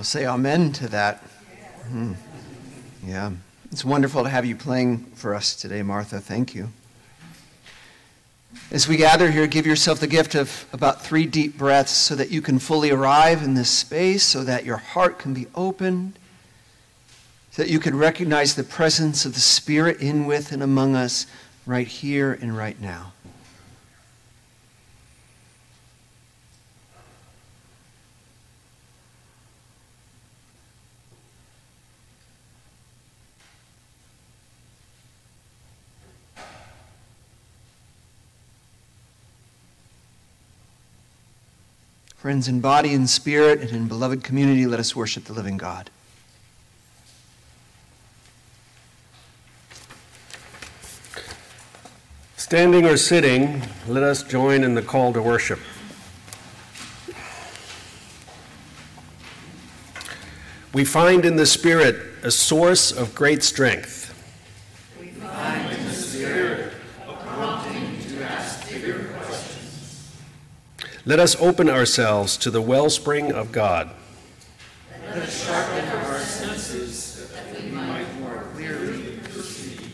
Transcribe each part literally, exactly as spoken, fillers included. I'll say amen to that. Hmm. Yeah. It's wonderful to have you playing for us today, Martha. Thank you. As we gather here, give yourself the gift of about three deep breaths so that you can fully arrive in this space, so that your heart can be opened, so that you can recognize the presence of the Spirit in, with, and among us right here and right now. Friends, in body and spirit and in beloved community, let us worship the living God. Standing or sitting, let us join in the call to worship. We find in the Spirit a source of great strength. Let us open ourselves to the wellspring of God. Let us sharpen our senses that we might more clearly perceive.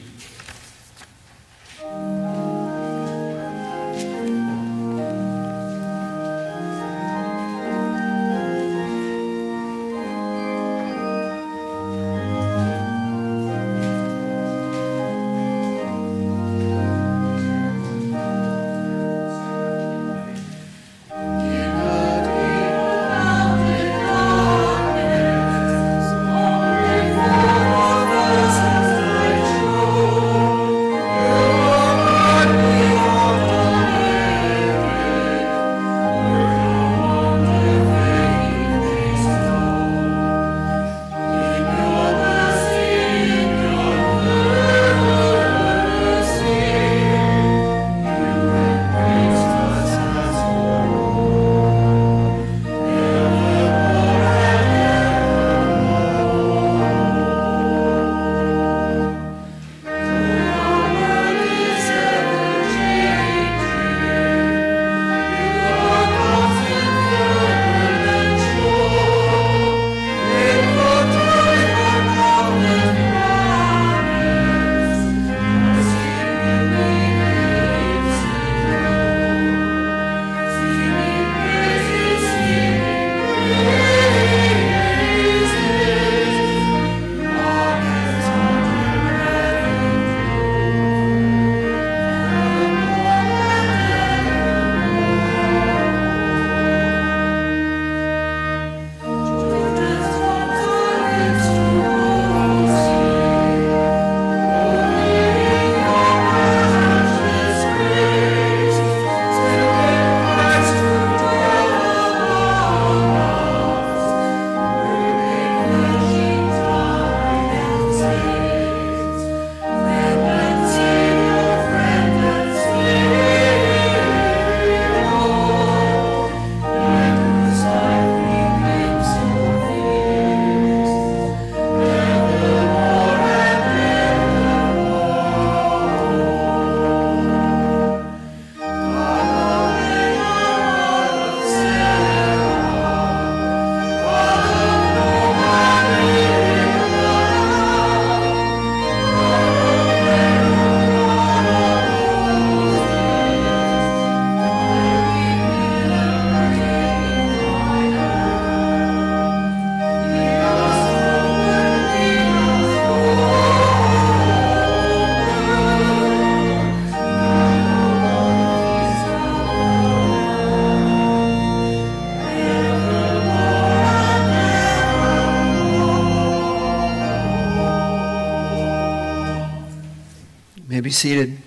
Be seated.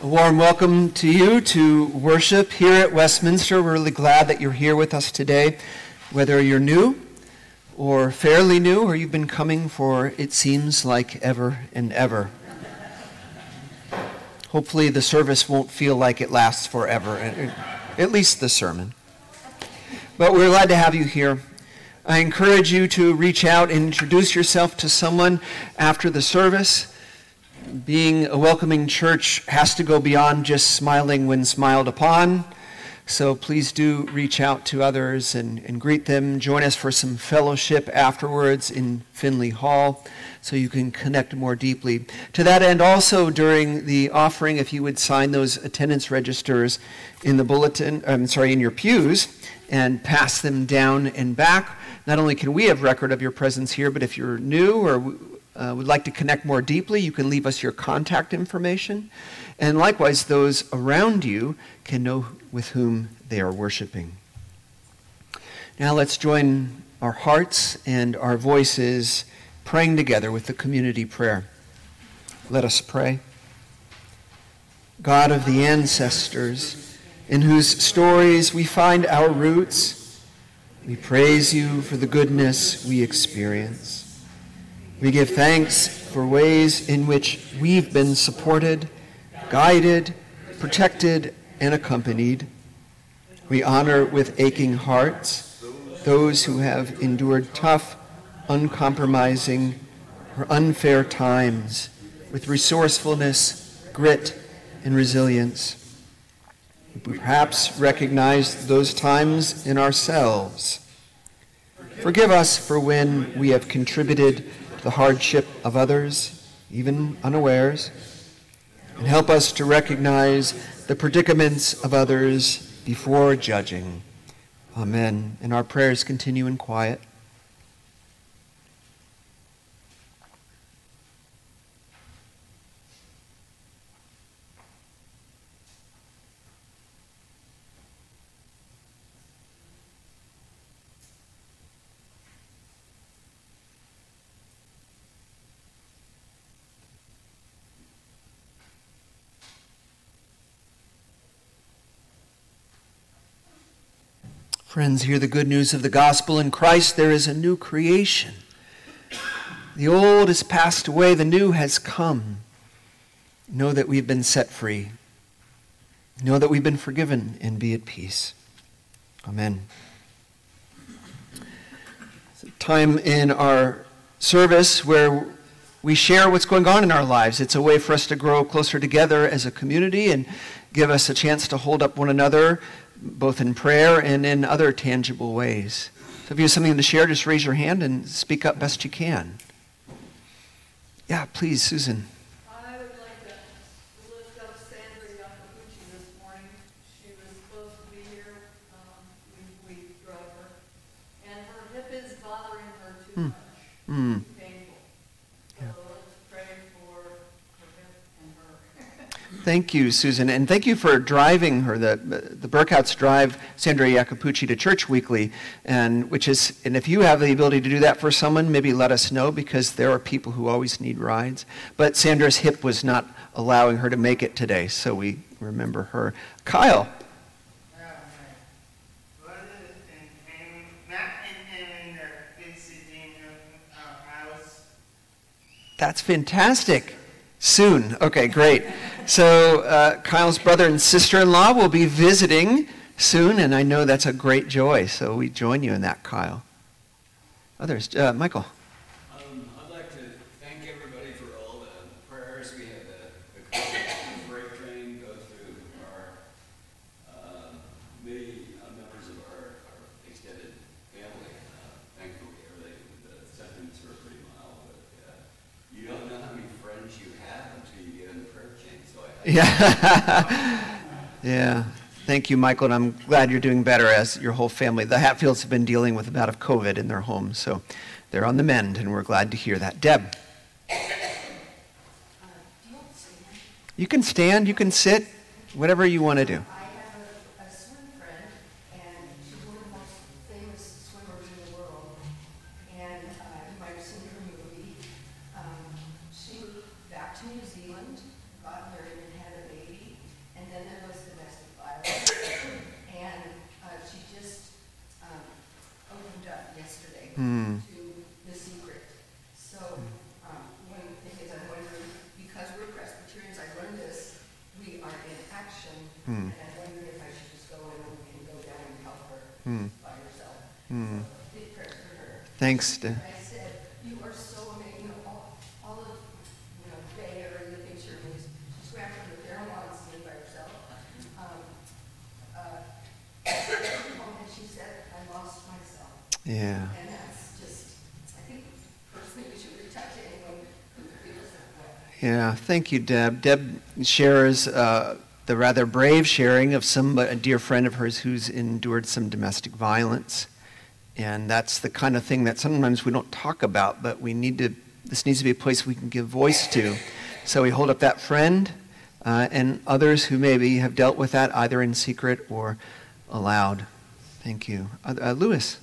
A warm welcome to you to worship here at Westminster. We're really glad that you're here with us today, whether you're new or fairly new, or you've been coming for it seems like ever and ever. Hopefully the service won't feel like it lasts forever, at least the sermon. But we're glad to have you here. I encourage you to reach out and introduce yourself to someone after the service. Being a welcoming church has to go beyond just smiling when smiled upon. So please do reach out to others and, and greet them. Join us for some fellowship afterwards in Finley Hall so you can connect more deeply. To that end, also during the offering, if you would sign those attendance registers in the bulletin, I'm sorry, in your pews and pass them down and back. Not only can we have record of your presence here, but if you're new or uh, would like to connect more deeply, you can leave us your contact information. And likewise, those around you can know with whom they are worshiping. Now let's join our hearts and our voices praying together with the community prayer. Let us pray. God of the ancestors, in whose stories we find our roots, we praise you for the goodness we experience. We give thanks for ways in which we've been supported, guided, protected, and accompanied. We honor with aching hearts those who have endured tough, uncompromising, or unfair times with resourcefulness, grit, and resilience. We perhaps recognize those times in ourselves. Forgive us for when we have contributed to the hardship of others, even unawares, and help us to recognize the predicaments of others before judging. Amen. And our prayers continue in quiet. Friends, hear the good news of the gospel. In Christ, there is a new creation. The old has passed away. The new has come. Know that we've been set free. Know that we've been forgiven and be at peace. Amen. It's a time in our service where we share what's going on in our lives. It's a way for us to grow closer together as a community and give us a chance to hold up one another, both in prayer and in other tangible ways. So if you have something to share, just raise your hand and speak up best you can. Yeah, please, Susan. I would like to lift up Sandra Doppucci this morning. She was supposed to be here. Um, we, we drove her. And her hip is bothering her too mm. much. Mm. It's painful. So yeah. Let's pray for her hip and her. Thank you, Susan. And thank you for driving her. The, The Burkouts drive Sandra Iacopucci to church weekly, and which is, and if you have the ability to do that for someone, maybe let us know, because there are people who always need rides. But Sandra's hip was not allowing her to make it today, so we remember her. Kyle. That's fantastic. Soon. Okay, great. So uh, Kyle's brother and sister-in-law will be visiting soon, and I know that's a great joy. So we join you in that, Kyle. Others, uh, Michael. Um, I'd like to thank everybody for all the prayers. We had the, the freight train go through our uh, many uh, members of our, our extended family. Uh, thankfully, everything, the sentiments were pretty mild, but uh, you don't know how many friends you have until you get in the prayer chain. So I, I yeah. yeah. Thank you, Michael, and I'm glad you're doing better as your whole family. The Hatfields have been dealing with about of COVID in their home, so they're on the mend, and we're glad to hear that. Deb. You can stand, you can sit, whatever you want to do. Thanks to. I said, you are so amazing. You know, all, all of, you know, Bay Area, the picture, and she's grabbing the barrel on the scene by herself. Um, uh, Yeah. And that's just, I think, personally, we should reach out to anyone who feels that way. Yeah, thank you, Deb. Deb shares uh, the rather brave sharing of some a dear friend of hers who's endured some domestic violence. And that's the kind of thing that sometimes we don't talk about, but we need to, this needs to be a place we can give voice to. So we hold up that friend uh, and others who maybe have dealt with that either in secret or aloud. Thank you. Uh, uh, Lewis.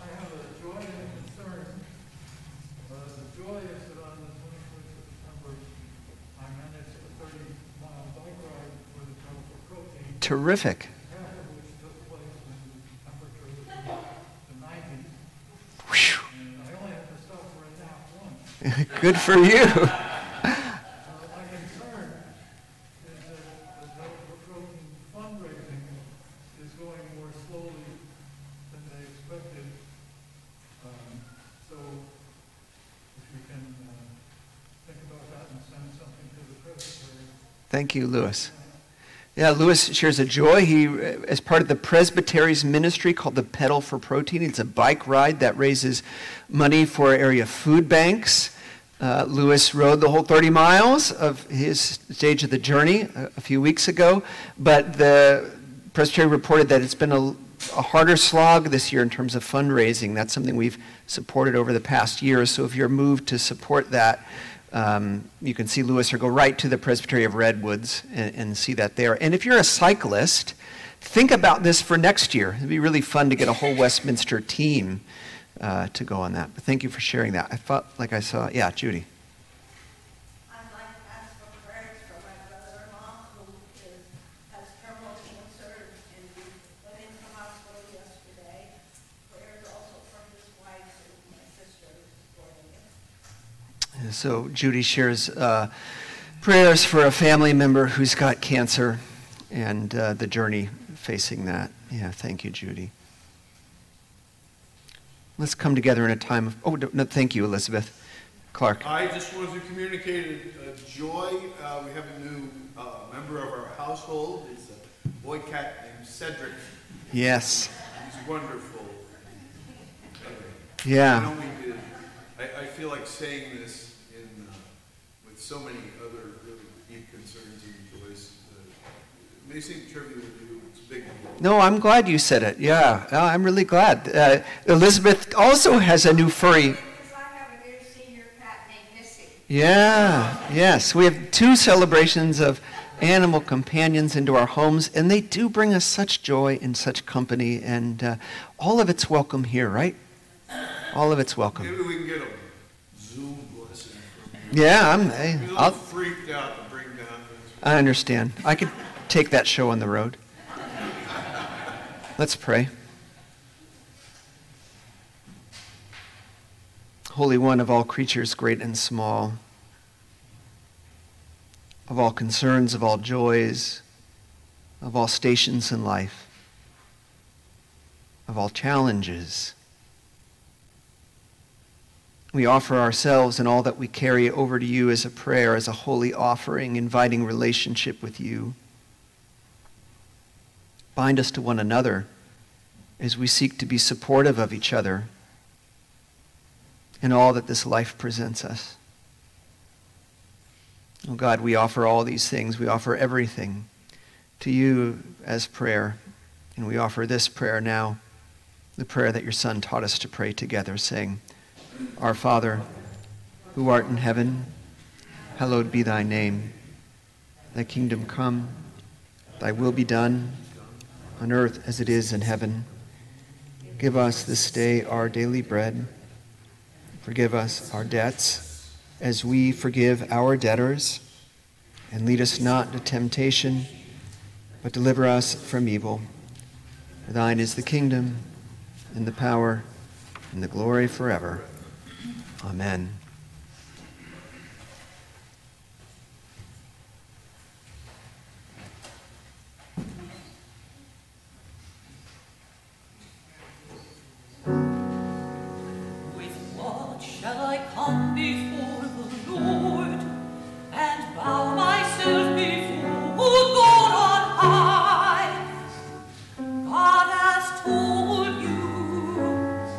I have a joy and a concern. Uh, the joy is that on the twenty-first of September, I managed a thirty mile bike ride for the Pedal for Protein. Terrific. Good for you. My concern is that the Protein fundraising is going more slowly than they expected. Um, so if you can uh, think about that and send something to the Presbytery. Thank you, Lewis. Yeah, Lewis shares a joy. He, as part of the Presbytery's ministry called the Pedal for Protein, it's a bike ride that raises money for area food banks. Uh, Lewis rode the whole thirty miles of his stage of the journey a, a few weeks ago, but the Presbytery reported that it's been a, a harder slog this year in terms of fundraising. That's something we've supported over the past year, so if you're moved to support that, Um, you can see Lewis or go right to the Presbytery of Redwoods and, and see that there. And if you're a cyclist, think about this for next year. It'd be really fun to get a whole Westminster team uh, to go on that. But thank you for sharing that. I felt like I saw, yeah, Judy. I'd like to ask for prayers for my brother-in-law who is, has terminal cancer and went into the hospital yesterday. Prayers also from his wife and my sister supporting him. So Judy shares uh, prayers for a family member who's got cancer and uh, the journey facing that. Yeah, thank you, Judy. Let's come together in a time of, oh, no, thank you, Elizabeth. Clark. I just wanted to communicate a joy. Uh, we have a new uh, member of our household. He's a boy cat named Cedric. Yes. He's wonderful. Yeah. I, I feel like saying this in, uh, with so many other really deep concerns and joys. Uh, it may seem trivial to do, it's big. No, I'm glad you said it. Yeah, uh, I'm really glad. Uh, Elizabeth also has a new furry. Because I have a new senior cat named Missy. Yeah, yes. We have two celebrations of animal companions into our homes, and they do bring us such joy and such company, and uh, all of it's welcome here, right? All of it's welcome. Maybe we can get a Zoom lesson. Yeah, I'm. I, I'll freaked out to bring down this. I understand. I could take that show on the road. Let's pray. Holy One of all creatures, great and small, of all concerns, of all joys, of all stations in life, of all challenges. We offer ourselves and all that we carry over to you as a prayer, as a holy offering, inviting relationship with you. Bind us to one another as we seek to be supportive of each other in all that this life presents us. Oh God, we offer all these things, we offer everything to you as prayer, and we offer this prayer now, the prayer that your Son taught us to pray together, saying, Our Father, who art in heaven, hallowed be thy name. Thy kingdom come, thy will be done, on earth as it is in heaven. Give us this day our daily bread. Forgive us our debts, as we forgive our debtors. And lead us not to temptation, but deliver us from evil. For thine is the kingdom, and the power, and the glory forever. Amen. With what shall I come before the Lord and bow myself before God on high? God has told you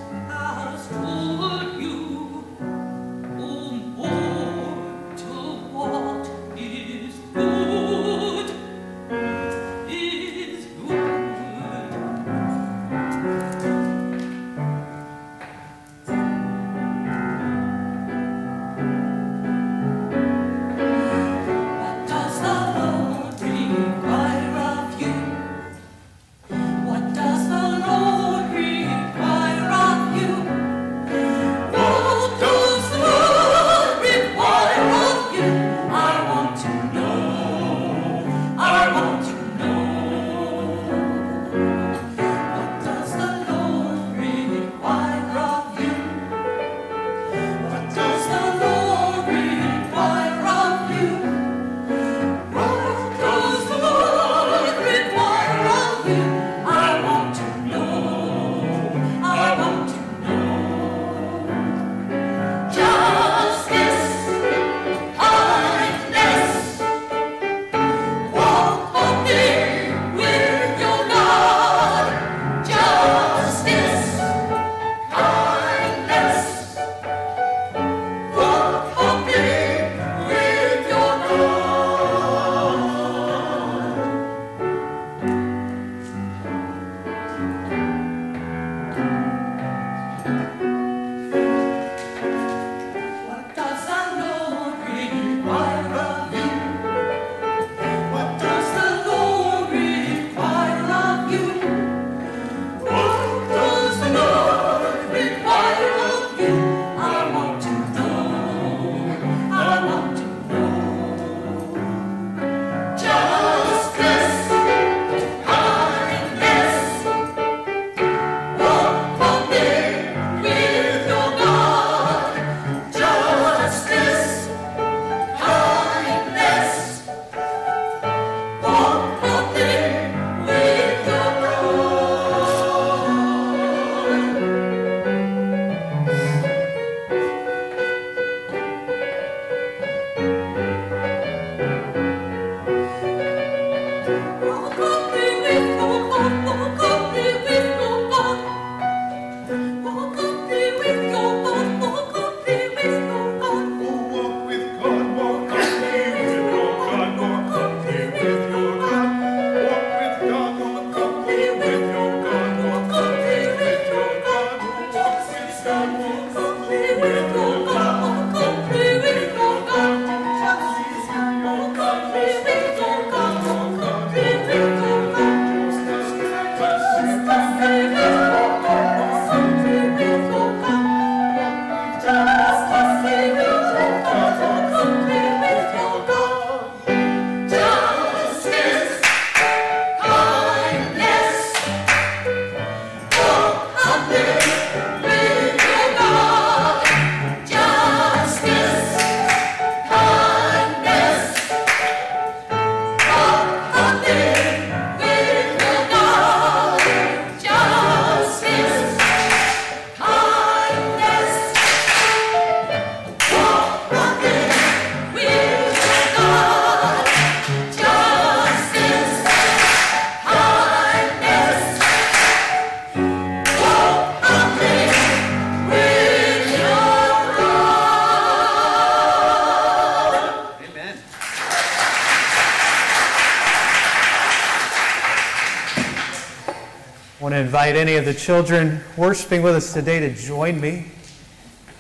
I want to invite any of the children worshiping with us today to join me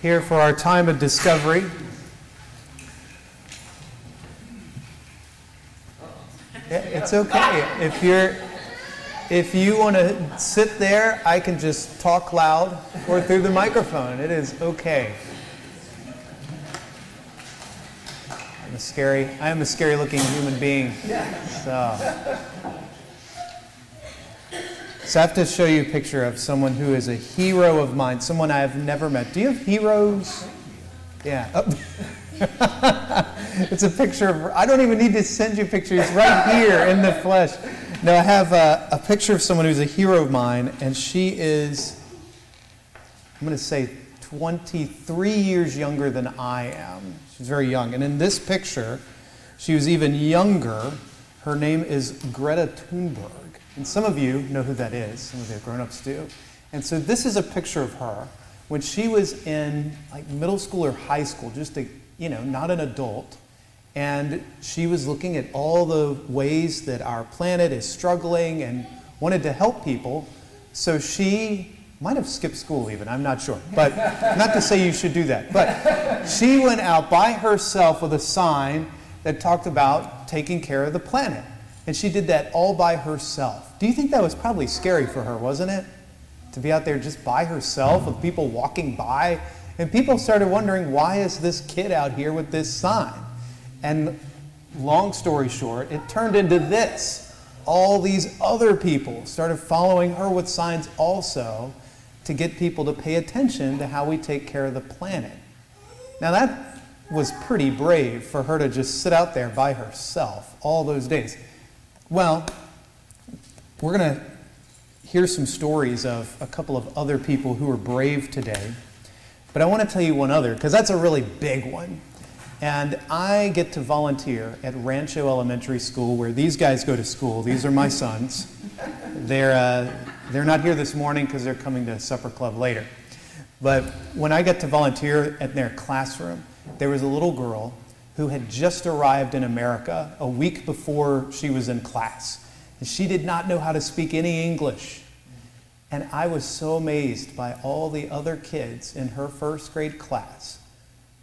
here for our time of discovery. It's okay. If you're, if you want to sit there, I can just talk loud or through the microphone. It is okay. I'm a scary, I am a scary-looking human being. So. So I have to show you a picture of someone who is a hero of mine, someone I have never met. Do you have heroes? Yeah. Oh. It's a picture of, I don't even need to send you pictures, right here in the flesh. No, I have a, a picture of someone who's a hero of mine, and she is, I'm going to say, twenty-three years younger than I am. She's very young. And in this picture, she was even younger. Her name is Greta Thunberg. And some of you know who that is. Some of the grown-ups do. And so this is a picture of her when she was in like middle school or high school, just a, you know, not an adult. And she was looking at all the ways that our planet is struggling and wanted to help people. So she might have skipped school even, I'm not sure. But not to say you should do that. But she went out by herself with a sign that talked about taking care of the planet. And she did that all by herself. Do you think that was probably scary for her, wasn't it? To be out there just by herself with people walking by. And people started wondering, why is this kid out here with this sign? And long story short, it turned into this. All these other people started following her with signs also to get people to pay attention to how we take care of the planet. Now that was pretty brave for her to just sit out there by herself all those days. Well, we're going to hear some stories of a couple of other people who were brave today. But I want to tell you one other, because that's a really big one. And I get to volunteer at Rancho Elementary School, where these guys go to school. These are my sons. They're, uh, they're not here this morning because they're coming to supper club later. But when I got to volunteer at their classroom, there was a little girl who had just arrived in America a week before she was in class. And she did not know how to speak any English. And I was so amazed by all the other kids in her first grade class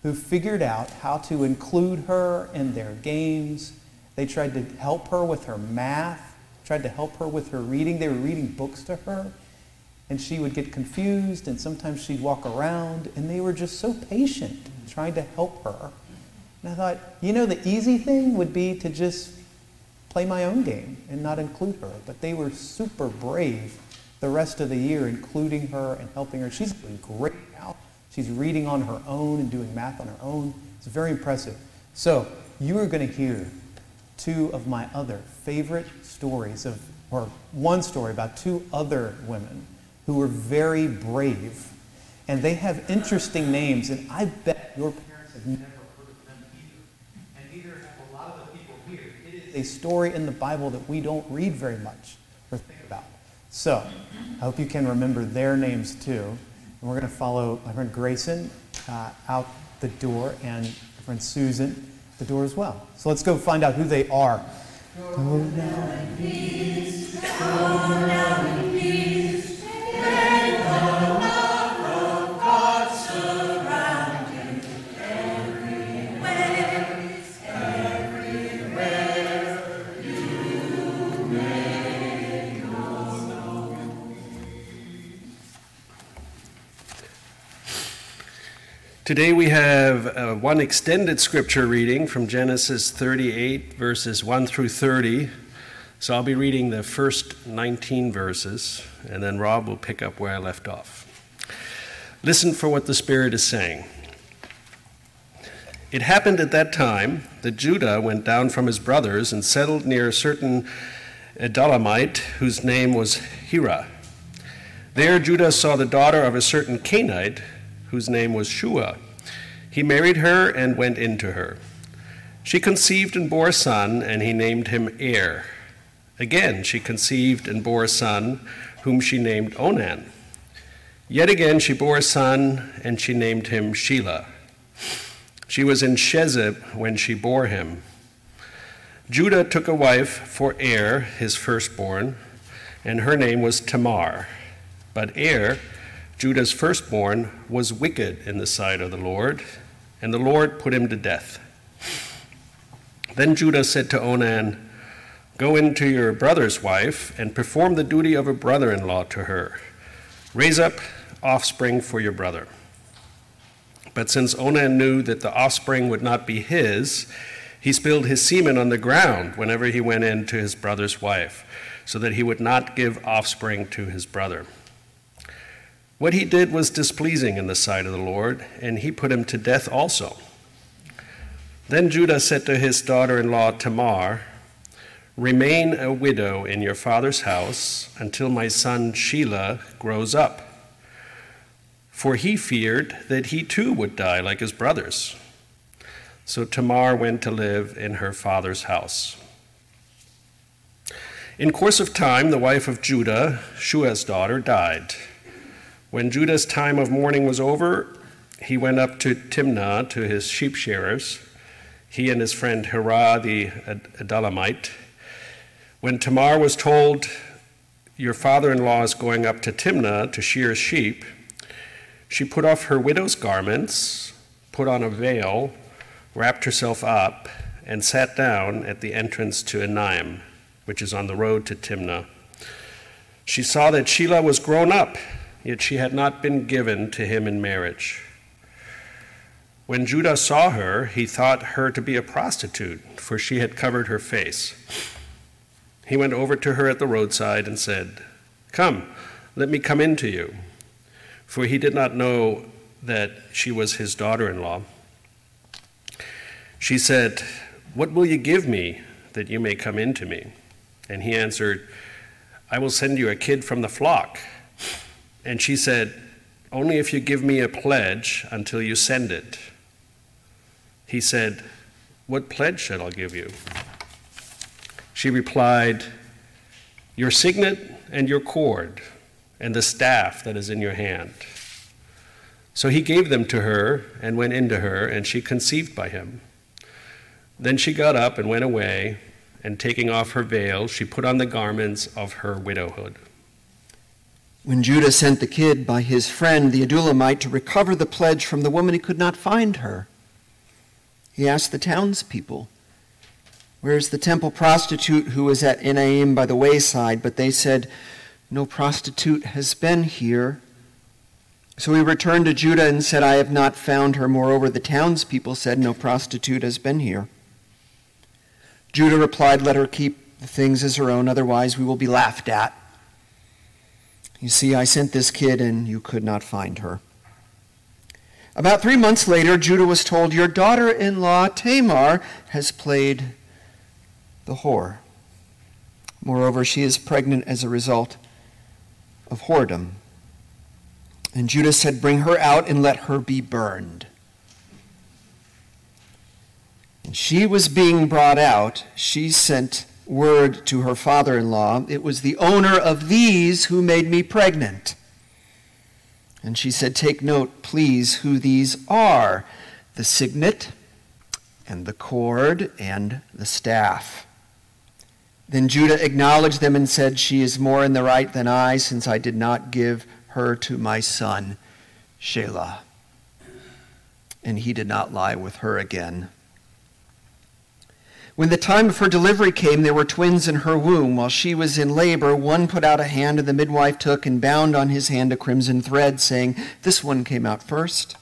who figured out how to include her in their games. They tried to help her with her math, tried to help her with her reading. They were reading books to her, and she would get confused, and sometimes she'd walk around, and they were just so patient trying to help her. And I thought, you know, the easy thing would be to just play my own game and not include her, but they were super brave the rest of the year, including her and helping her. She's doing great now. She's reading on her own and doing math on her own. It's very impressive. So you are going to hear two of my other favorite stories of, or one story about two other women who were very brave. And they have interesting names, and I bet your parents have never heard of them either. And neither have a lot of the people here. It is a story in the Bible that we don't read very much or think about. So, I hope you can remember their names too. And we're going to follow my friend Grayson uh, out the door, and my friend Susan the door as well. So let's go find out who they are. Go, go now in peace. Go now in peace. May the love of God surround you everywhere, everywhere you may. Today we have uh, one extended scripture reading from Genesis thirty-eight, verses one through thirty. So I'll be reading the first nineteen verses, and then Rob will pick up where I left off. Listen for what the Spirit is saying. It happened at that time that Judah went down from his brothers and settled near a certain Adullamite whose name was Hira. There Judah saw the daughter of a certain Canaanite, whose name was Shua. He married her and went into her. She conceived and bore a son, and he named him Er. Again, she conceived and bore a son, whom she named Onan. Yet again, she bore a son, and she named him Shelah. She was in Shezib when she bore him. Judah took a wife for Er, his firstborn, and her name was Tamar. But Er, Judah's firstborn, was wicked in the sight of the Lord, and the Lord put him to death. Then Judah said to Onan, "Go into your brother's wife and perform the duty of a brother-in-law to her. Raise up offspring for your brother." But since Onan knew that the offspring would not be his, he spilled his semen on the ground whenever he went in to his brother's wife, so that he would not give offspring to his brother. What he did was displeasing in the sight of the Lord, and he put him to death also. Then Judah said to his daughter-in-law Tamar, "Remain a widow in your father's house until my son Shelah grows up." For he feared that he too would die like his brothers. So Tamar went to live in her father's house. In course of time, the wife of Judah, Shuah's daughter, died. When Judah's time of mourning was over, he went up to Timnah to his sheep shearers, he and his friend Hira the Adullamite. When Tamar was told, "Your father-in-law is going up to Timnah to shear sheep," she put off her widow's garments, put on a veil, wrapped herself up, and sat down at the entrance to Enaim, which is on the road to Timnah. She saw that Shelah was grown up, yet she had not been given to him in marriage. When Judah saw her, he thought her to be a prostitute, for she had covered her face. He went over to her at the roadside and said, "Come, let me come in to you," for he did not know that she was his daughter-in-law. She said, "What will you give me that you may come in to me?" And he answered, "I will send you a kid from the flock." And she said, "Only if you give me a pledge until you send it." He said, "What pledge shall I give you?" She replied, "Your signet and your cord, and the staff that is in your hand." So he gave them to her and went into her, and she conceived by him. Then she got up and went away, and taking off her veil, she put on the garments of her widowhood. When Judah sent the kid by his friend, the Adullamite, to recover the pledge from the woman, he could not find her. He asked the townspeople, "Where is the temple prostitute who was at Enaim by the wayside?" But they said, "No prostitute has been here." So he returned to Judah and said, "I have not found her." Moreover, the townspeople said, "No prostitute has been here." Judah replied, "Let her keep the things as her own, otherwise we will be laughed at. You see, I sent this kid and you could not find her." About three months later, Judah was told, "Your daughter-in-law Tamar has played the whore. Moreover, she is pregnant as a result of whoredom." And Judah said, "Bring her out and let her be burned." And she was being brought out. She sent word to her father-in-law, "It was the owner of these who made me pregnant." And she said, "Take note, please, who these are, the signet and the cord and the staff." Then Judah acknowledged them and said, "She is more in the right than I, since I did not give her to my son, Shelah." And he did not lie with her again. When the time of her delivery came, there were twins in her womb. While she was in labor, one put out a hand, and the midwife took and bound on his hand a crimson thread, saying, "This one came out first."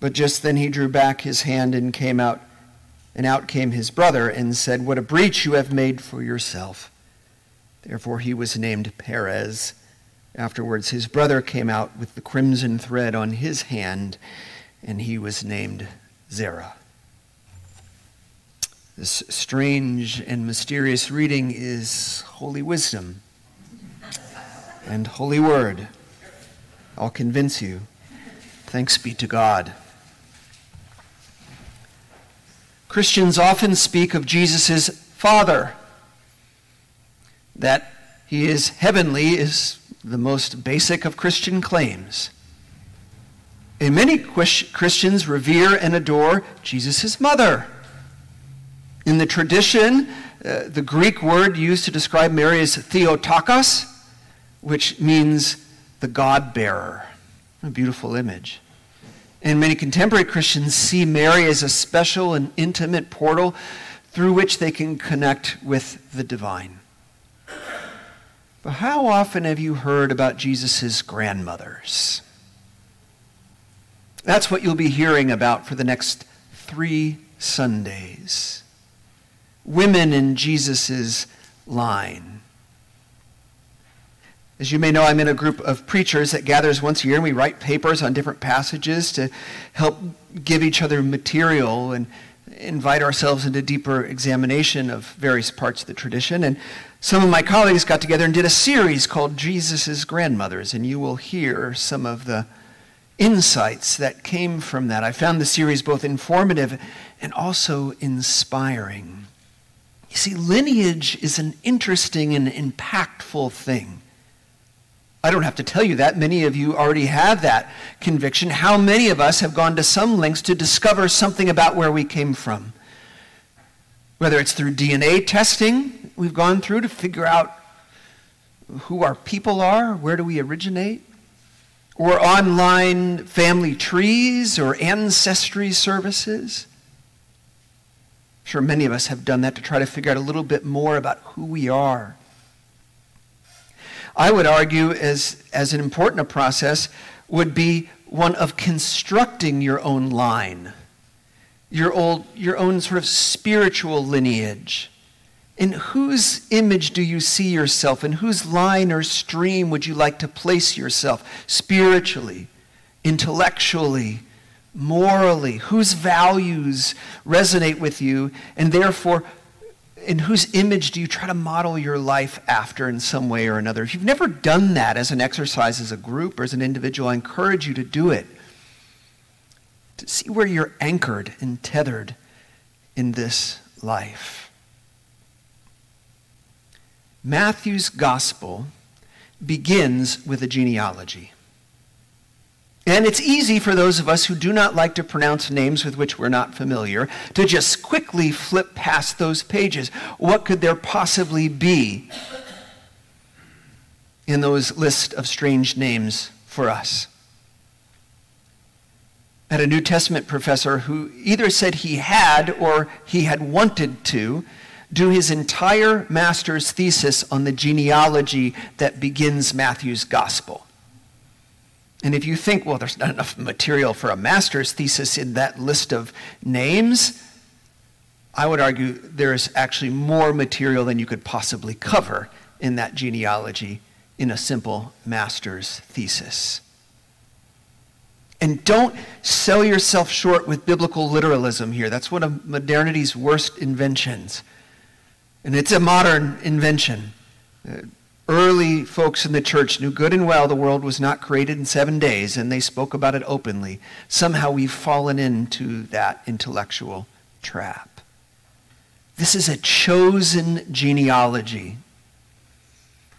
But just then he drew back his hand and came out And out came his brother and said, "What a breach you have made for yourself." Therefore he was named Perez. Afterwards his brother came out with the crimson thread on his hand, and he was named Zerah. This strange and mysterious reading is holy wisdom and holy word. I'll convince you. Thanks be to God. Christians often speak of Jesus' Father. That he is heavenly is the most basic of Christian claims. And many Christians revere and adore Jesus' mother. In the tradition Uh, the Greek word used to describe Mary is Theotokos, which means the God-bearer. A beautiful image. And many contemporary Christians see Mary as a special and intimate portal through which they can connect with the divine. But how often have you heard about Jesus' grandmothers? That's what you'll be hearing about for the next three Sundays. Women in Jesus' line. As you may know, I'm in a group of preachers that gathers once a year, and we write papers on different passages to help give each other material and invite ourselves into deeper examination of various parts of the tradition. And some of my colleagues got together and did a series called Jesus' Grandmothers, and you will hear some of the insights that came from that. I found the series both informative and also inspiring. You see, lineage is an interesting and impactful thing. I don't have to tell you that. Many of you already have that conviction. How many of us have gone to some lengths to discover something about where we came from? Whether it's through D N A testing we've gone through to figure out who our people are, where do we originate? Or online family trees or ancestry services. I'm sure many of us have done that to try to figure out a little bit more about who we are. I would argue as, as an important a process would be one of constructing your own line, your, old, your own sort of spiritual lineage. In whose image do you see yourself? In whose line or stream would you like to place yourself spiritually, intellectually, morally? Whose values resonate with you, and therefore in whose image do you try to model your life after in some way or another? If you've never done that as an exercise, as a group, or as an individual, I encourage you to do it, to see where you're anchored and tethered in this life. Matthew's gospel begins with a genealogy. And it's easy for those of us who do not like to pronounce names with which we're not familiar to just quickly flip past those pages. What could there possibly be in those lists of strange names for us? I had a New Testament professor who either said he had or he had wanted to do his entire master's thesis on the genealogy that begins Matthew's gospel. And if you think, well, there's not enough material for a master's thesis in that list of names, I would argue there is actually more material than you could possibly cover in that genealogy in a simple master's thesis. And don't sell yourself short with biblical literalism here. That's one of modernity's worst inventions. And it's a modern invention. Early folks in the church knew good and well the world was not created in seven days, and they spoke about it openly. Somehow we've fallen into that intellectual trap. This is a chosen genealogy.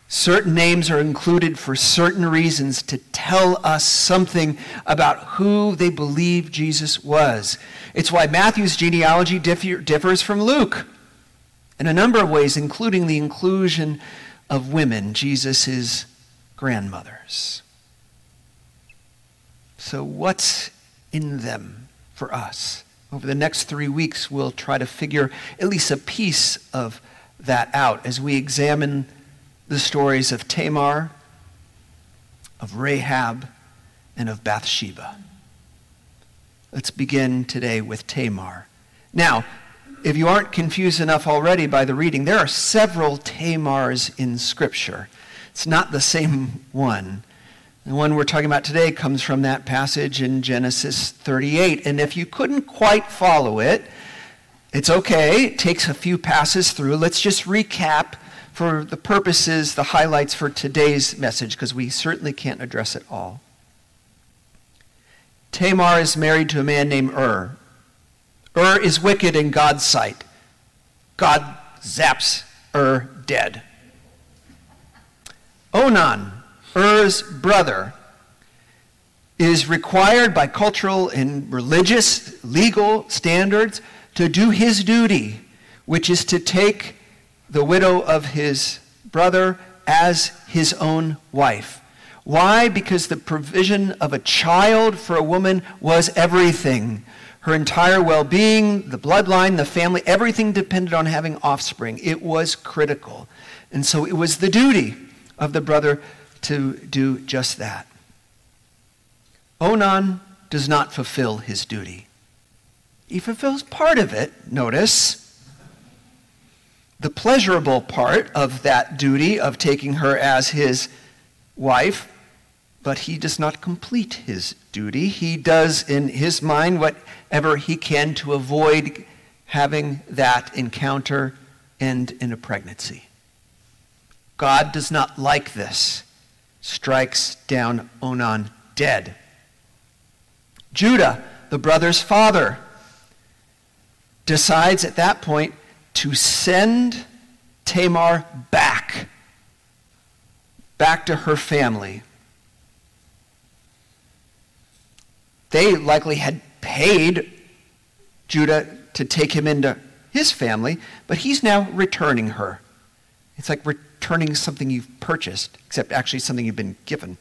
Certain names are included for certain reasons to tell us something about who they believe Jesus was. It's why Matthew's genealogy differs from Luke in a number of ways, including the inclusion of women, Jesus' grandmothers. So what's in them for us? Over the next three weeks, we'll try to figure at least a piece of that out as we examine the stories of Tamar, of Rahab, and of Bathsheba. Let's begin today with Tamar. Now, if you aren't confused enough already by the reading, there are several Tamars in Scripture. It's not the same one. The one we're talking about today comes from that passage in Genesis thirty-eight. And if you couldn't quite follow it, it's okay. It takes a few passes through. Let's just recap for the purposes, the highlights for today's message, because we certainly can't address it all. Tamar is married to a man named Ur. Ur is wicked in God's sight. God zaps Ur dead. Onan, Ur's brother, is required by cultural and religious legal standards to do his duty, which is to take the widow of his brother as his own wife. Why? Because the provision of a child for a woman was everything. Her entire well-being, the bloodline, the family, everything depended on having offspring. It was critical. And so it was the duty of the brother to do just that. Onan does not fulfill his duty. He fulfills part of it, notice. The pleasurable part of that duty of taking her as his wife, but he does not complete his duty. He does in his mind whatever he can to avoid having that encounter end in a pregnancy. God does not like this. Strikes down Onan dead. Judah, the brother's father, decides at that point to send Tamar back, back to her family. They likely had paid Judah to take him into his family, but he's now returning her. It's like returning something you've purchased, except actually something you've been given,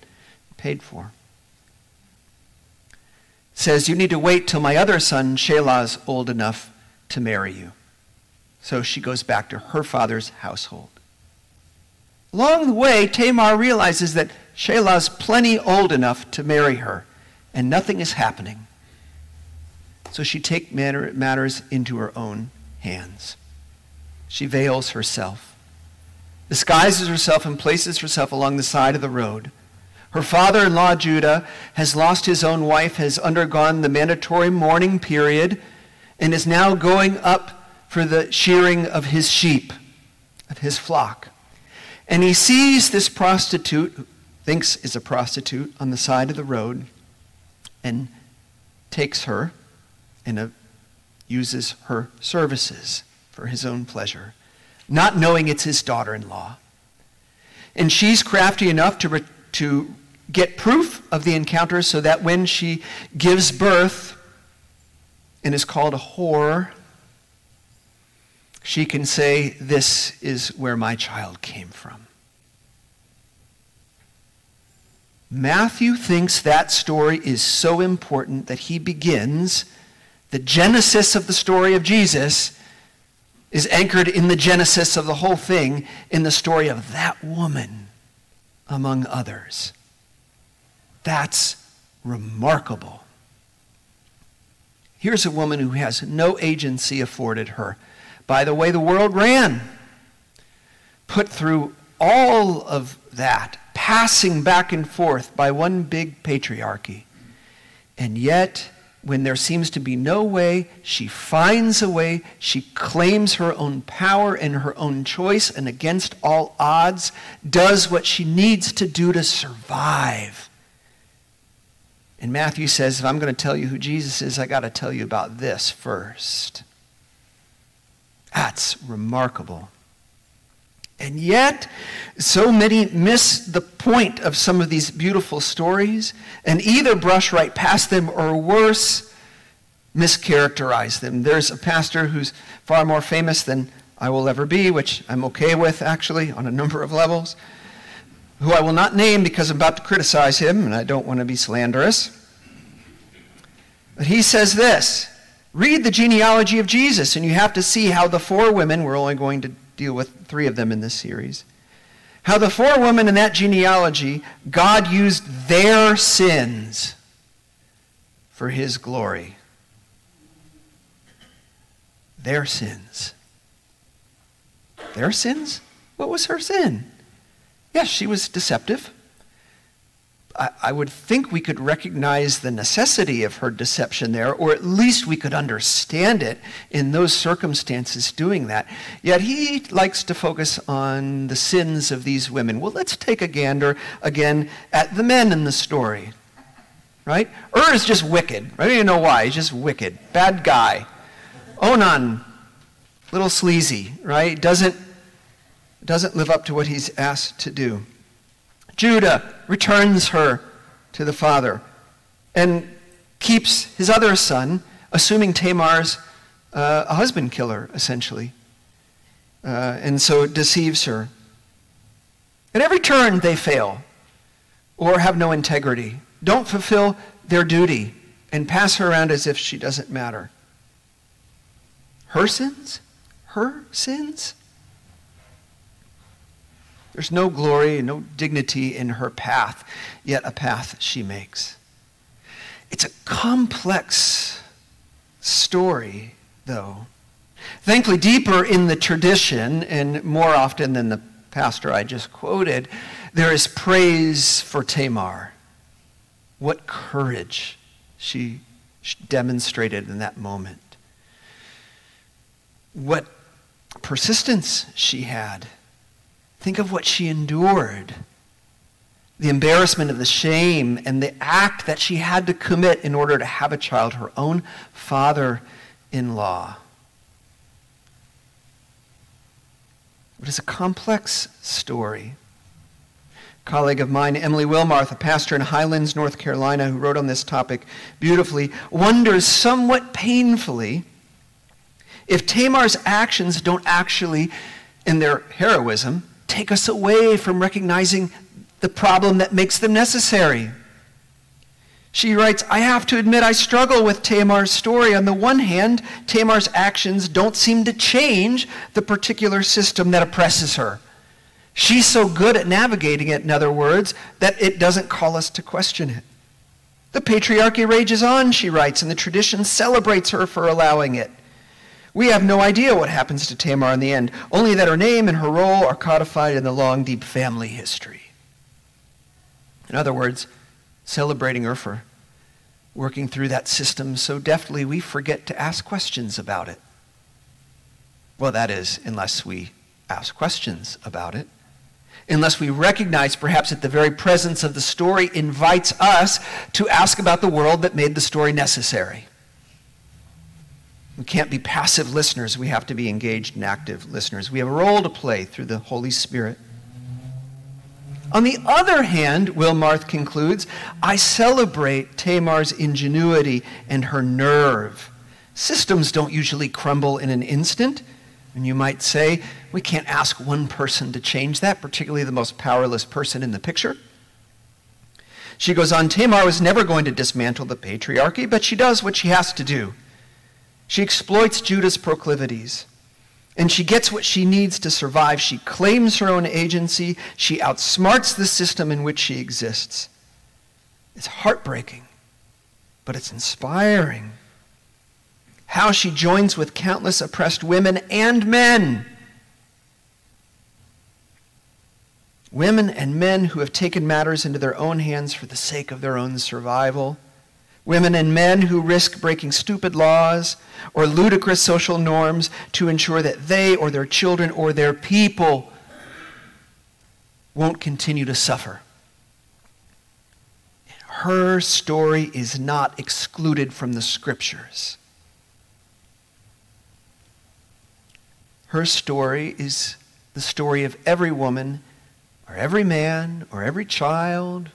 paid for. It says, you need to wait till my other son, Shelah, old enough to marry you. So she goes back to her father's household. Along the way, Tamar realizes that Shelah's plenty old enough to marry her, and nothing is happening. So she takes matter, matters into her own hands. She veils herself, disguises herself, and places herself along the side of the road. Her father-in-law, Judah, has lost his own wife, has undergone the mandatory mourning period, and is now going up for the shearing of his sheep, of his flock. And he sees this prostitute, who thinks is a prostitute, on the side of the road, and takes her and uh, uses her services for his own pleasure, not knowing it's his daughter-in-law. And she's crafty enough to, re- to get proof of the encounter so that when she gives birth and is called a whore, she can say, this is where my child came from. Matthew thinks that story is so important that he begins, the genesis of the story of Jesus is anchored in the genesis of the whole thing, in the story of that woman, among others. That's remarkable. Here's a woman who has no agency afforded her by the way the world ran, put through all of that, passing back and forth by one big patriarchy. And yet, when there seems to be no way, she finds a way, she claims her own power and her own choice, and against all odds, does what she needs to do to survive. And Matthew says, if I'm going to tell you who Jesus is, I got to tell you about this first. That's remarkable. And yet, so many miss the point of some of these beautiful stories and either brush right past them or worse, mischaracterize them. There's a pastor who's far more famous than I will ever be, which I'm okay with, actually, on a number of levels, who I will not name because I'm about to criticize him, and I don't want to be slanderous. But he says this, read the genealogy of Jesus, and you have to see how the four women, we're only going to deal with three of them in this series, how the four women in that genealogy, God used their sins for his glory. Their sins. Their sins? What was her sin? Yes, she was deceptive. I would think we could recognize the necessity of her deception there, or at least we could understand it in those circumstances doing that. Yet he likes to focus on the sins of these women. Well, let's take a gander again at the men in the story, right? Ur is just wicked. I don't even know why. He's just wicked. Bad guy. Onan, little sleazy, right? Doesn't, doesn't live up to what he's asked to do. Judah returns her to the father and keeps his other son, assuming Tamar's uh, a husband killer, essentially. uh, and so it deceives her. At every turn, they fail or have no integrity, don't fulfill their duty, and pass her around as if she doesn't matter. Her sins? Her sins? There's no glory, no dignity in her path, yet a path she makes. It's a complex story, though. Thankfully, deeper in the tradition, and more often than the pastor I just quoted, there is praise for Tamar. What courage she demonstrated in that moment. What persistence she had. Think of what she endured. The embarrassment of the shame and the act that she had to commit in order to have a child, her own father-in-law. It is a complex story. A colleague of mine, Emily Wilmarth, a pastor in Highlands, North Carolina, who wrote on this topic beautifully, wonders somewhat painfully if Tamar's actions don't actually, in their heroism, take us away from recognizing the problem that makes them necessary. She writes, I have to admit I struggle with Tamar's story. On the one hand, Tamar's actions don't seem to change the particular system that oppresses her. She's so good at navigating it, in other words, that it doesn't call us to question it. The patriarchy rages on, she writes, and the tradition celebrates her for allowing it. We have no idea what happens to Tamar in the end, only that her name and her role are codified in the long, deep family history. In other words, celebrating her for working through that system so deftly we forget to ask questions about it. Well, that is, unless we ask questions about it. Unless we recognize perhaps that the very presence of the story invites us to ask about the world that made the story necessary. We can't be passive listeners. We have to be engaged and active listeners. We have a role to play through the Holy Spirit. On the other hand, Wilmarth concludes, I celebrate Tamar's ingenuity and her nerve. Systems don't usually crumble in an instant. And you might say, we can't ask one person to change that, particularly the most powerless person in the picture. She goes on, Tamar was never going to dismantle the patriarchy, but she does what she has to do. She exploits Judah's proclivities, and she gets what she needs to survive. She claims her own agency. She outsmarts the system in which she exists. It's heartbreaking, but it's inspiring. How she joins with countless oppressed women and men. Women and men who have taken matters into their own hands for the sake of their own survival. Women and men who risk breaking stupid laws or ludicrous social norms to ensure that they or their children or their people won't continue to suffer. Her story is not excluded from the scriptures. Her story is the story of every woman or every man or every child,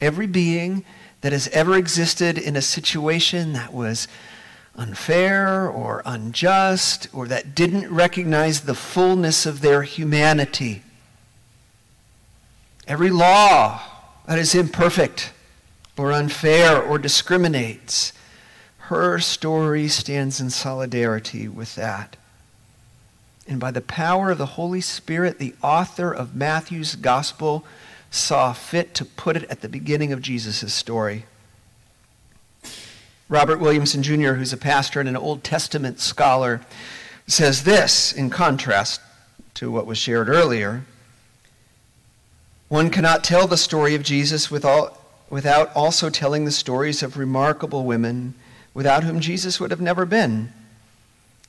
every being that has ever existed in a situation that was unfair or unjust or that didn't recognize the fullness of their humanity. Every law that is imperfect or unfair or discriminates, her story stands in solidarity with that. And by the power of the Holy Spirit, the author of Matthew's Gospel saw fit to put it at the beginning of Jesus' story. Robert Williamson, Junior, who's a pastor and an Old Testament scholar, says this in contrast to what was shared earlier. One cannot tell the story of Jesus without also telling the stories of remarkable women without whom Jesus would have never been.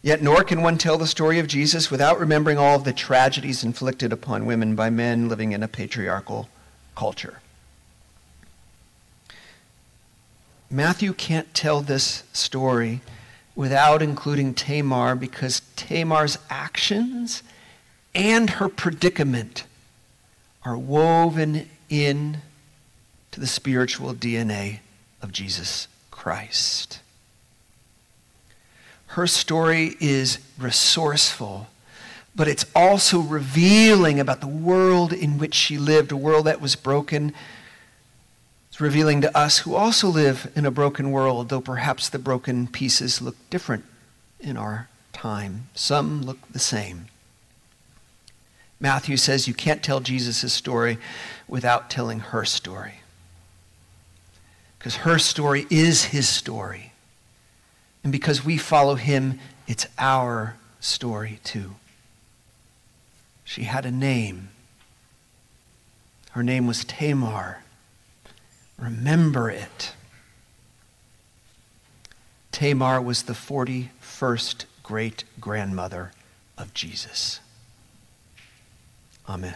Yet nor can one tell the story of Jesus without remembering all of the tragedies inflicted upon women by men living in a patriarchal culture. Matthew can't tell this story without including Tamar because Tamar's actions and her predicament are woven in to the spiritual D N A of Jesus Christ. Her story is resourceful, but it's also revealing about the world in which she lived, a world that was broken. It's revealing to us who also live in a broken world, though perhaps the broken pieces look different in our time. Some look the same. Matthew says you can't tell Jesus' story without telling her story, because her story is his story. And because we follow him, it's our story too. She had a name. Her name was Tamar. Remember it. Tamar was the forty-first great-grandmother of Jesus. Amen.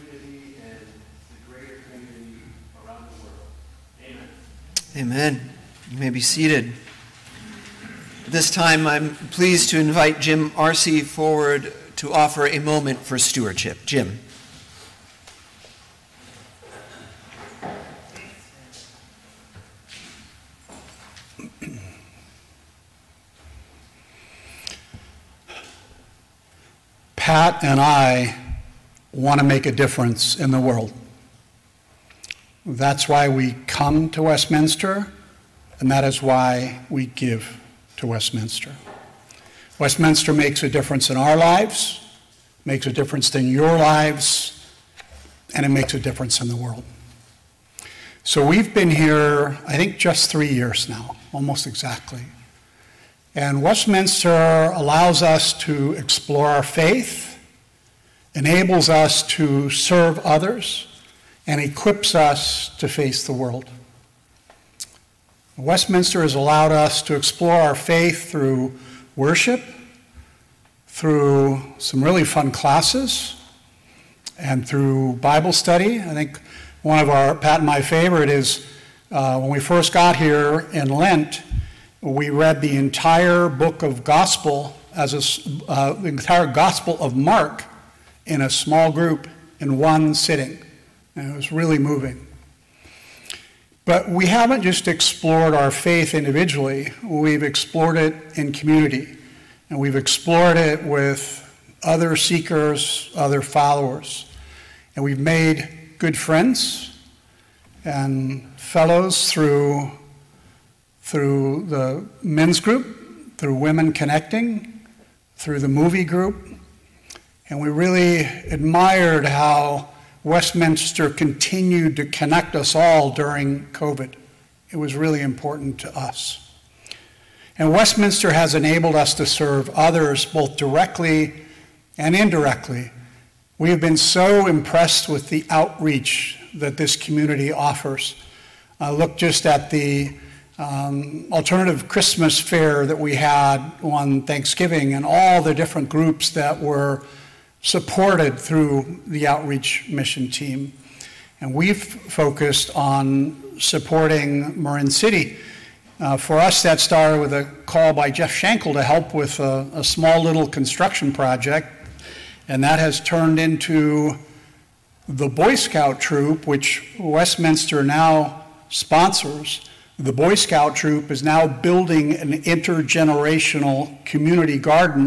community and the greater community around the world. Amen. Amen. You may be seated. At this time, I'm pleased to invite Jim Arcee forward to offer a moment for stewardship. Jim. Pat and I want to make a difference in the world. That's why we come to Westminster, and that is why we give to Westminster. Westminster makes a difference in our lives, makes a difference in your lives, and it makes a difference in the world. So we've been here, I think, just three years now, almost exactly. And Westminster allows us to explore our faith, enables us to serve others, and equips us to face the world. Westminster has allowed us to explore our faith through worship, through some really fun classes, and through Bible study. I think one of our, Pat and my favorite is uh, when we first got here in Lent, we read the entire book of gospel, as a, uh, the entire gospel of Mark in a small group in one sitting. And it was really moving. But we haven't just explored our faith individually, we've explored it in community. And we've explored it with other seekers, other followers. And we've made good friends and fellows through through the men's group, through Women Connecting, through the movie group. And we really admired how Westminster continued to connect us all during COVID. It was really important to us. And Westminster has enabled us to serve others both directly and indirectly. We have been so impressed with the outreach that this community offers. Uh, look just at the Um, alternative Christmas fair that we had on Thanksgiving and all the different groups that were supported through the outreach mission team. And we've focused on supporting Marin City. Uh, for us, that started with a call by Jeff Shankle to help with a, a small little construction project. And that has turned into the Boy Scout troop, which Westminster now sponsors. The Boy Scout troop is now building an intergenerational community garden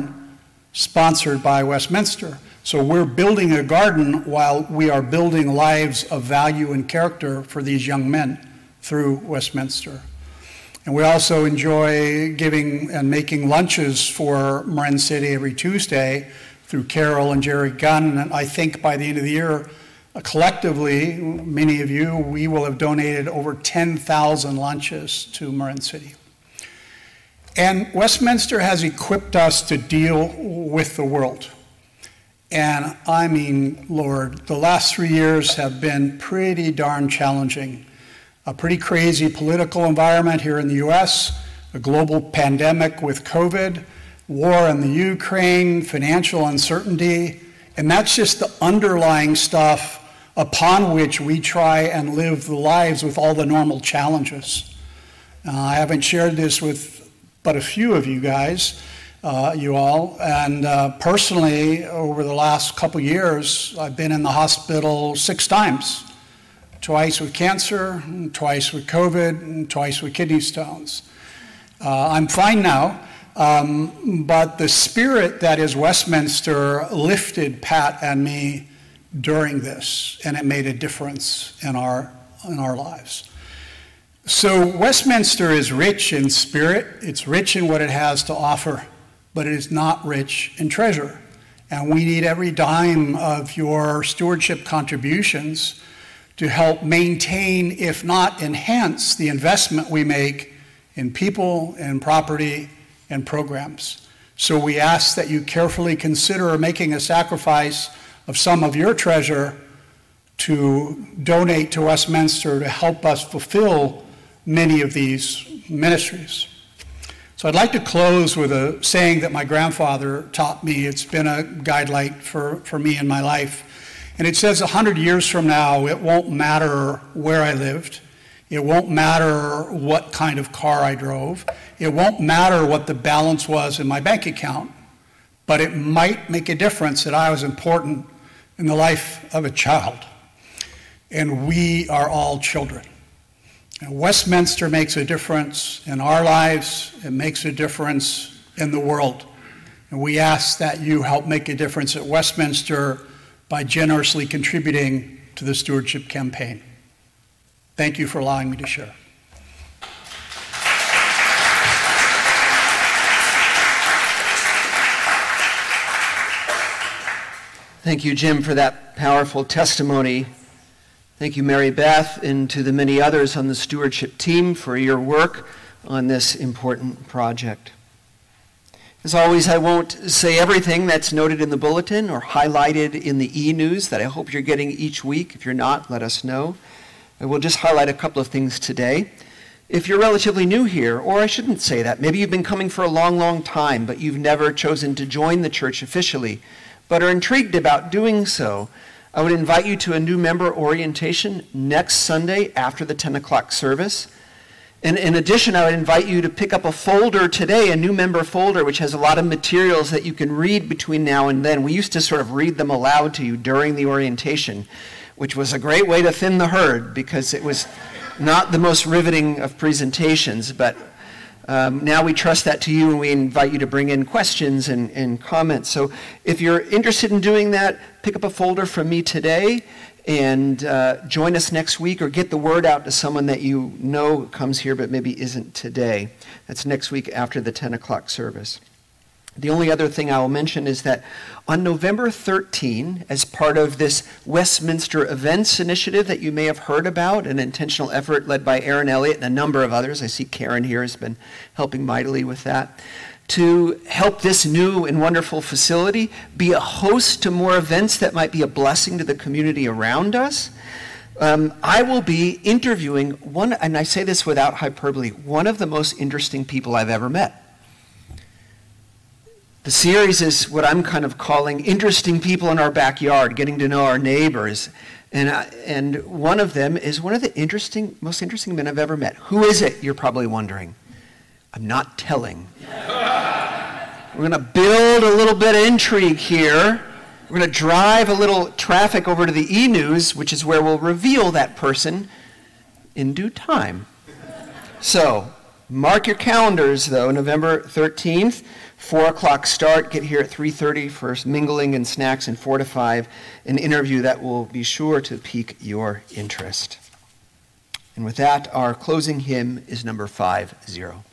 sponsored by Westminster. So we're building a garden while we are building lives of value and character for these young men through Westminster. And we also enjoy giving and making lunches for Marin City every Tuesday through Carol and Jerry Gunn. And I think by the end of the year, collectively, many of you, we will have donated over ten thousand lunches to Marin City. And Westminster has equipped us to deal with the world. And I mean, Lord, the last three years have been pretty darn challenging. A pretty crazy political environment here in the U S, a global pandemic with COVID, war in the Ukraine, financial uncertainty, and that's just the underlying stuff upon which we try and live the lives with all the normal challenges. Uh, I haven't shared this with but a few of you guys, uh, you all, and uh, personally, over the last couple years, I've been in the hospital six times, twice with cancer, twice with COVID, and twice with kidney stones. Uh, I'm fine now. Um, but the spirit that is Westminster lifted Pat and me during this, and it made a difference in our in our lives. So Westminster is rich in spirit, it's rich in what it has to offer, but it is not rich in treasure. And we need every dime of your stewardship contributions to help maintain, if not enhance, the investment we make in people and property and programs. So we ask that you carefully consider making a sacrifice of some of your treasure to donate to Westminster to help us fulfill many of these ministries. So I'd like to close with a saying that my grandfather taught me. It's been a guidelight for, for me in my life. And it says one hundred years from now, it won't matter where I lived. It won't matter what kind of car I drove. It won't matter what the balance was in my bank account. But it might make a difference that I was important in the life of a child. And we are all children. And Westminster makes a difference in our lives. It makes a difference in the world. And we ask that you help make a difference at Westminster by generously contributing to the stewardship campaign. Thank you for allowing me to share. Thank you, Jim, for that powerful testimony. Thank you, Mary Beth, and to the many others on the stewardship team for your work on this important project. As always, I won't say everything that's noted in the bulletin or highlighted in the e-news that I hope you're getting each week. If you're not, let us know. I will just highlight a couple of things today. If you're relatively new here, or I shouldn't say that, maybe you've been coming for a long, long time, but you've never chosen to join the church officially, but are intrigued about doing so, I would invite you to a new member orientation next Sunday after the ten o'clock service. And in addition, I would invite you to pick up a folder today, a new member folder, which has a lot of materials that you can read between now and then. We used to sort of read them aloud to you during the orientation, which was a great way to thin the herd because it was not the most riveting of presentations. But um, now we trust that to you, and we invite you to bring in questions and, and comments. So if you're interested in doing that, pick up a folder from me today. And uh, join us next week, or get the word out to someone that you know comes here but maybe isn't today. That's next week after the ten o'clock service. The only other thing I will mention is that on November thirteenth, as part of this Westminster Events Initiative that you may have heard about, an intentional effort led by Aaron Elliott and a number of others, I see Karen here has been helping mightily with that, to help this new and wonderful facility be a host to more events that might be a blessing to the community around us. Um, I will be interviewing one, and I say this without hyperbole, one of the most interesting people I've ever met. The series is what I'm kind of calling Interesting People in Our Backyard, getting to know our neighbors. And, I, and one of them is one of the interesting, most interesting men I've ever met. Who is it, you're probably wondering? I'm not telling. We're going to build a little bit of intrigue here. We're going to drive a little traffic over to the e-news, which is where we'll reveal that person in due time. So, mark your calendars, though. November thirteenth, four o'clock start. Get here at three thirty for mingling and snacks, and four to five, an interview that will be sure to pique your interest. And with that, our closing hymn is number five zero.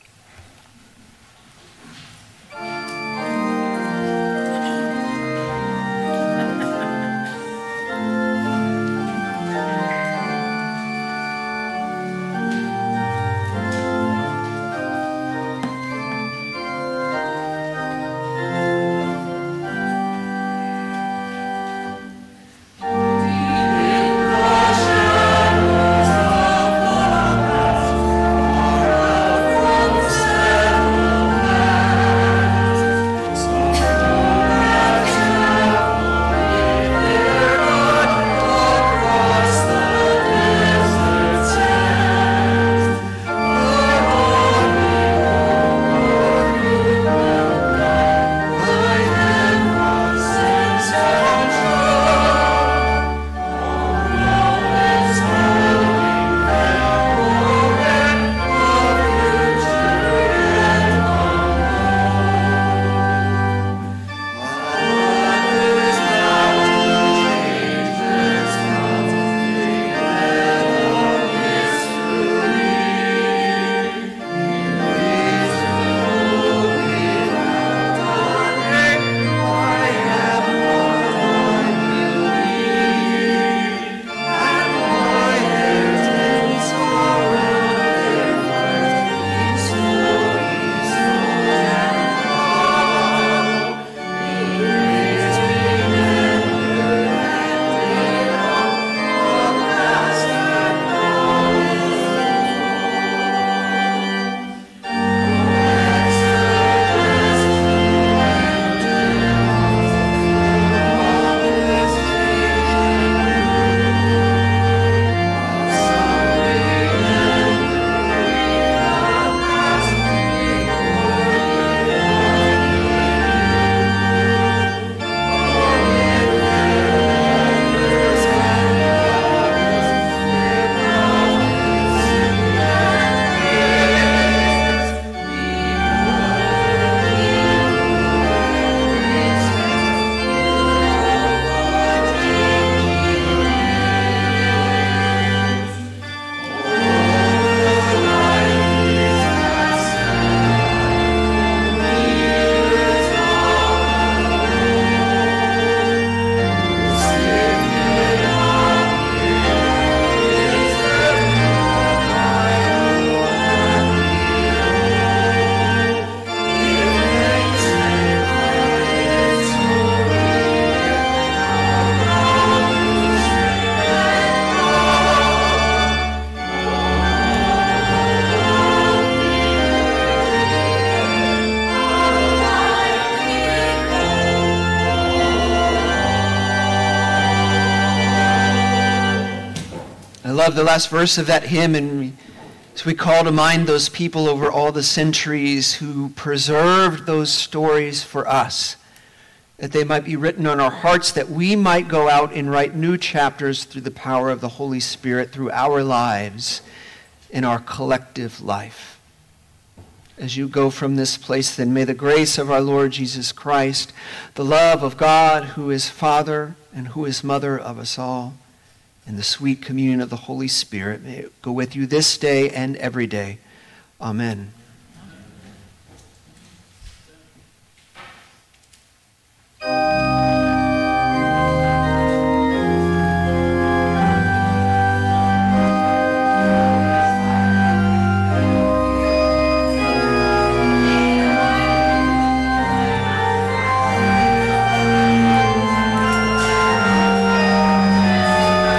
love the last verse of that hymn, and we, so we call to mind those people over all the centuries who preserved those stories for us, that they might be written on our hearts, that we might go out and write new chapters through the power of the Holy Spirit, through our lives in our collective life. As you go from this place, then, may the grace of our Lord Jesus Christ, the love of God, who is Father and who is Mother of us all, and the sweet communion of the Holy Spirit, may it go with you this day and every day. Amen.